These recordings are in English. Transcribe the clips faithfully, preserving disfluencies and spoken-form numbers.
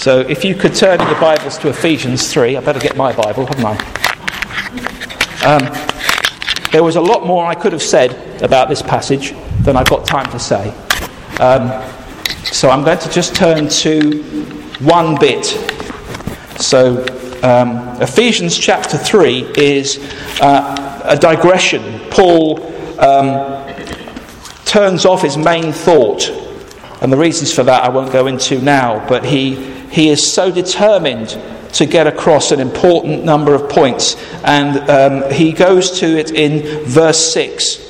So if you could turn in your Bibles to Ephesians three. I better get my Bible, haven't I? Um, there was a lot more I could have said about this passage than I've got time to say. Um, so I'm going to just turn to one bit. So um, Ephesians chapter three is uh, a digression. Paul um, turns off his main thought. And the reasons for that I won't go into now, but he he is so determined to get across an important number of points. And um, he goes to it in verse six.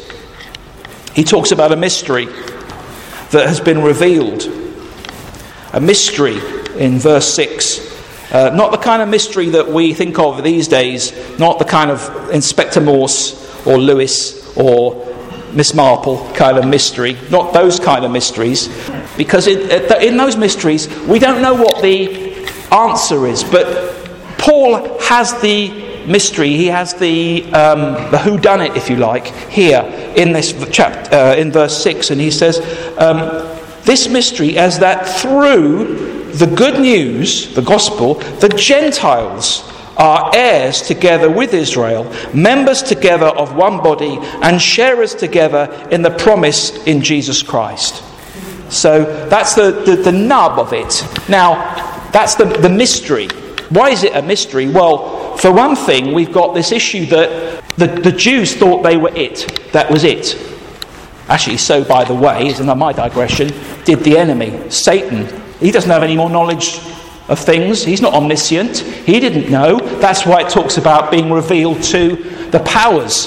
He talks about a mystery that has been revealed. A mystery in verse six. Uh, not the kind of mystery that we think of these days, not the kind of Inspector Morse or Lewis or Miss Marple kind of mystery, not those kind of mysteries, because it, in those mysteries we don't know what the answer is, but Paul has the mystery, he has the, um, the whodunit, if you like, here in this chapter, uh, in verse six, and he says, um, this mystery is that through the good news, the gospel, the Gentiles are heirs together with Israel, members together of one body, and sharers together in the promise in Jesus Christ. So that's the, the, the nub of it. Now, that's the, the mystery. Why is it a mystery? Well, for one thing, we've got this issue that the, the Jews thought they were it. That was it. Actually, so by the way, isn't that my digression, did the enemy, Satan. He doesn't have any more knowledge of things. He's not omniscient. He didn't know. That's why it talks about being revealed to the powers.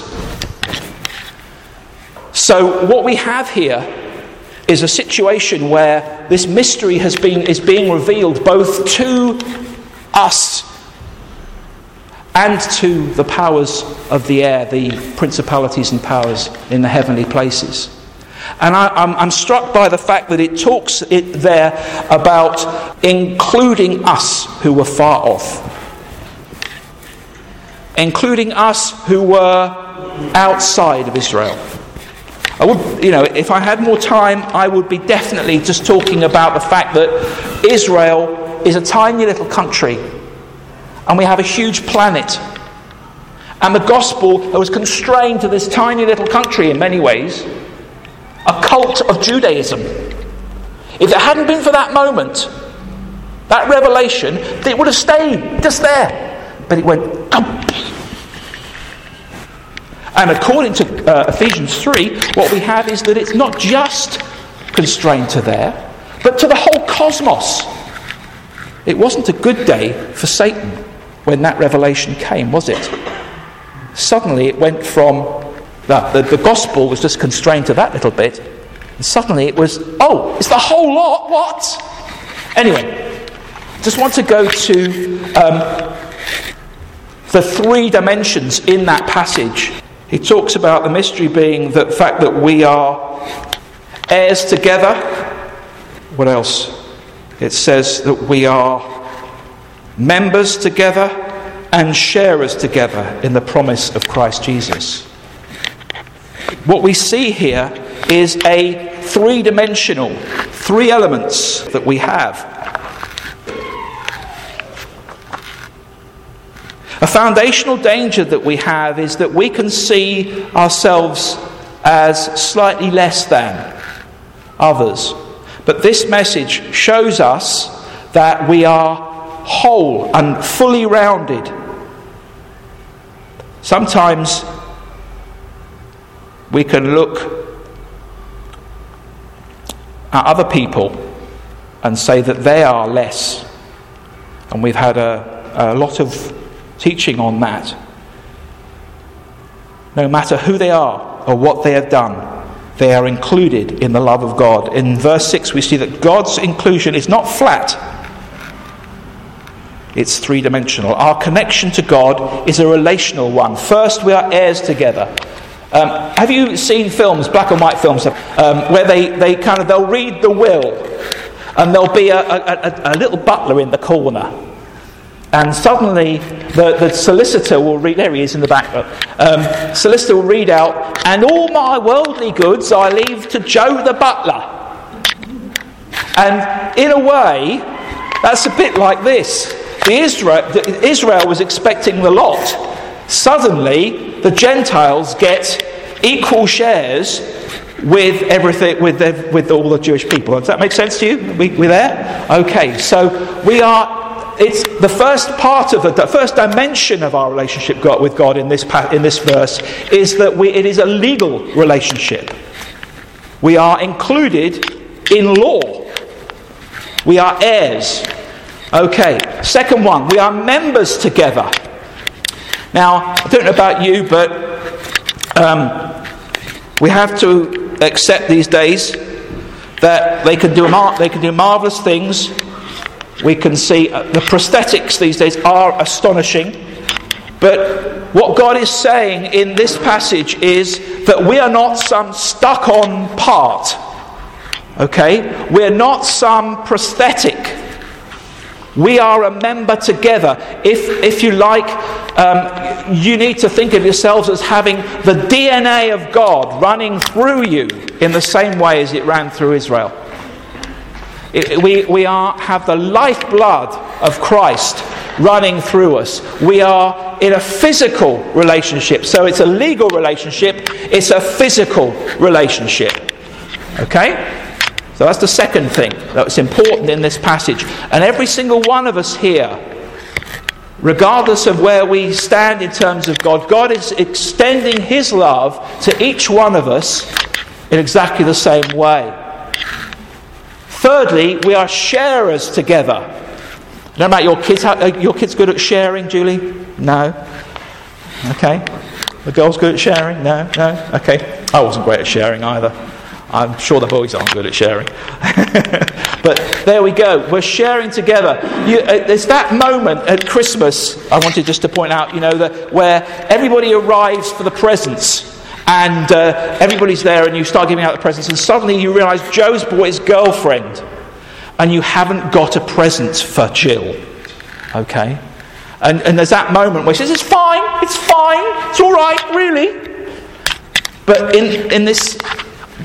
So what we have here is a situation where this mystery has been is being revealed both to us and to the powers of the air, the principalities and powers in the heavenly places. And I, I'm, I'm struck by the fact that it talks it there about including us who were far off. Including us who were outside of Israel. I would, you know, if I had more time, I would be definitely just talking about the fact that Israel is a tiny little country. And we have a huge planet. And the gospel was constrained to this tiny little country in many ways. A cult of Judaism. If it hadn't been for that moment, that revelation, it would have stayed just there. But it went up. And according to uh, Ephesians three, what we have is that it's not just constrained to there, but to the whole cosmos. It wasn't a good day for Satan when that revelation came, was it? Suddenly it went from that the, the gospel was just constrained to that little bit, and suddenly it was, oh, it's the whole lot, what? Anyway, just want to go to um, the three dimensions in that passage. He talks about the mystery being the fact that we are heirs together. What else? It says that we are members together and sharers together in the promise of Christ Jesus. What we see here is a three-dimensional, three elements that we have. A foundational danger that we have is that we can see ourselves as slightly less than others. But this message shows us that we are whole and fully rounded. Sometimes we can look at other people and say that they are less. And we've had a, a lot of teaching on that. No matter who they are or what they have done, they are included in the love of God. In verse six we see that God's inclusion is not flat. It's three-dimensional. Our connection to God is a relational one. First, we are heirs together. Um, have you seen films, black and white films, um, where they, they kind of, they'll read the will and there'll be a, a, a, a little butler in the corner, and suddenly the, the solicitor will read, there he is in the back, um, solicitor will read out, and all my worldly goods I leave to Joe the butler. And in a way, That's a bit like this. The Israel, the Israel was expecting the lot. Suddenly, the Gentiles get equal shares with everything, with the, with all the Jewish people. Does that make sense to you? We, we're there? Okay, so we are... It's the first part of the, the first dimension of our relationship God, with God in this in this verse is that we, it is a legal relationship. We are included in law. We are heirs. Okay. Second one, we are members together. Now, I don't know about you, but um, we have to accept these days that they can do mar- they can do marvelous things. We can see uh, the prosthetics these days are astonishing. But what God is saying in this passage is that we are not some stuck-on part. Okay? We're not some prosthetic. We are a member together. If, if you like, um, you need to think of yourselves as having the D N A of God running through you in the same way as it ran through Israel. It, we we are have the lifeblood of Christ running through us. We are in a physical relationship. So it's a legal relationship. It's a physical relationship. Okay? So that's the second thing that's important in this passage. And every single one of us here, regardless of where we stand in terms of God, God is extending His love to each one of us in exactly the same way. Thirdly, we are sharers together. No matter your kids, are your kids good at sharing, Julie? No. Okay. The girls good at sharing? No, no. Okay. I wasn't great at sharing either. I'm sure the boys aren't good at sharing. But there we go. We're sharing together. You, uh, there's that moment at Christmas, I wanted just to point out, you know, that where everybody arrives for the presents. And uh, everybody's there and you start giving out the presents and suddenly you realise Joe's bought his girlfriend and you haven't got a present for Jill. Okay? And and there's that moment where she says, it's fine, it's fine, it's alright, really. But in, in this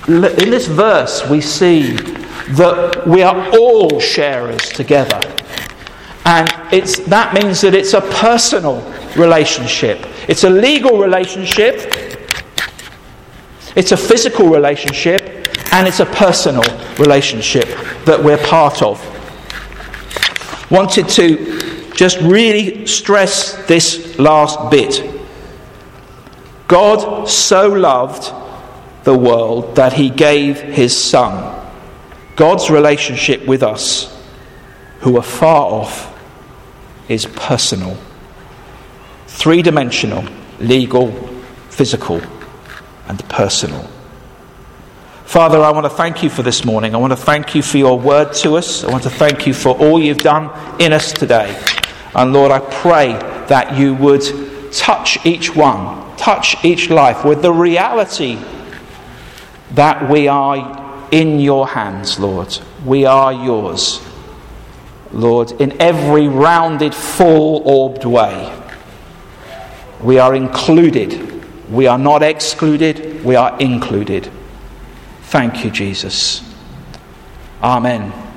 in this verse we see that we are all sharers together. And it's that means that it's a personal relationship. It's a legal relationship. It's a physical relationship and it's a personal relationship that we're part of. Wanted to just really stress this last bit. God so loved the world that He gave His Son. God's relationship with us, who are far off, is personal. Three-dimensional, legal, physical, and personal. Father, I want to thank You for this morning. I want to thank You for Your word to us. I want to thank You for all You've done in us today. And Lord, I pray that You would touch each one, touch each life with the reality that we are in Your hands, Lord. We are Yours, Lord, in every rounded, full-orbed way. We are included. We are not excluded, we are included. Thank You, Jesus. Amen.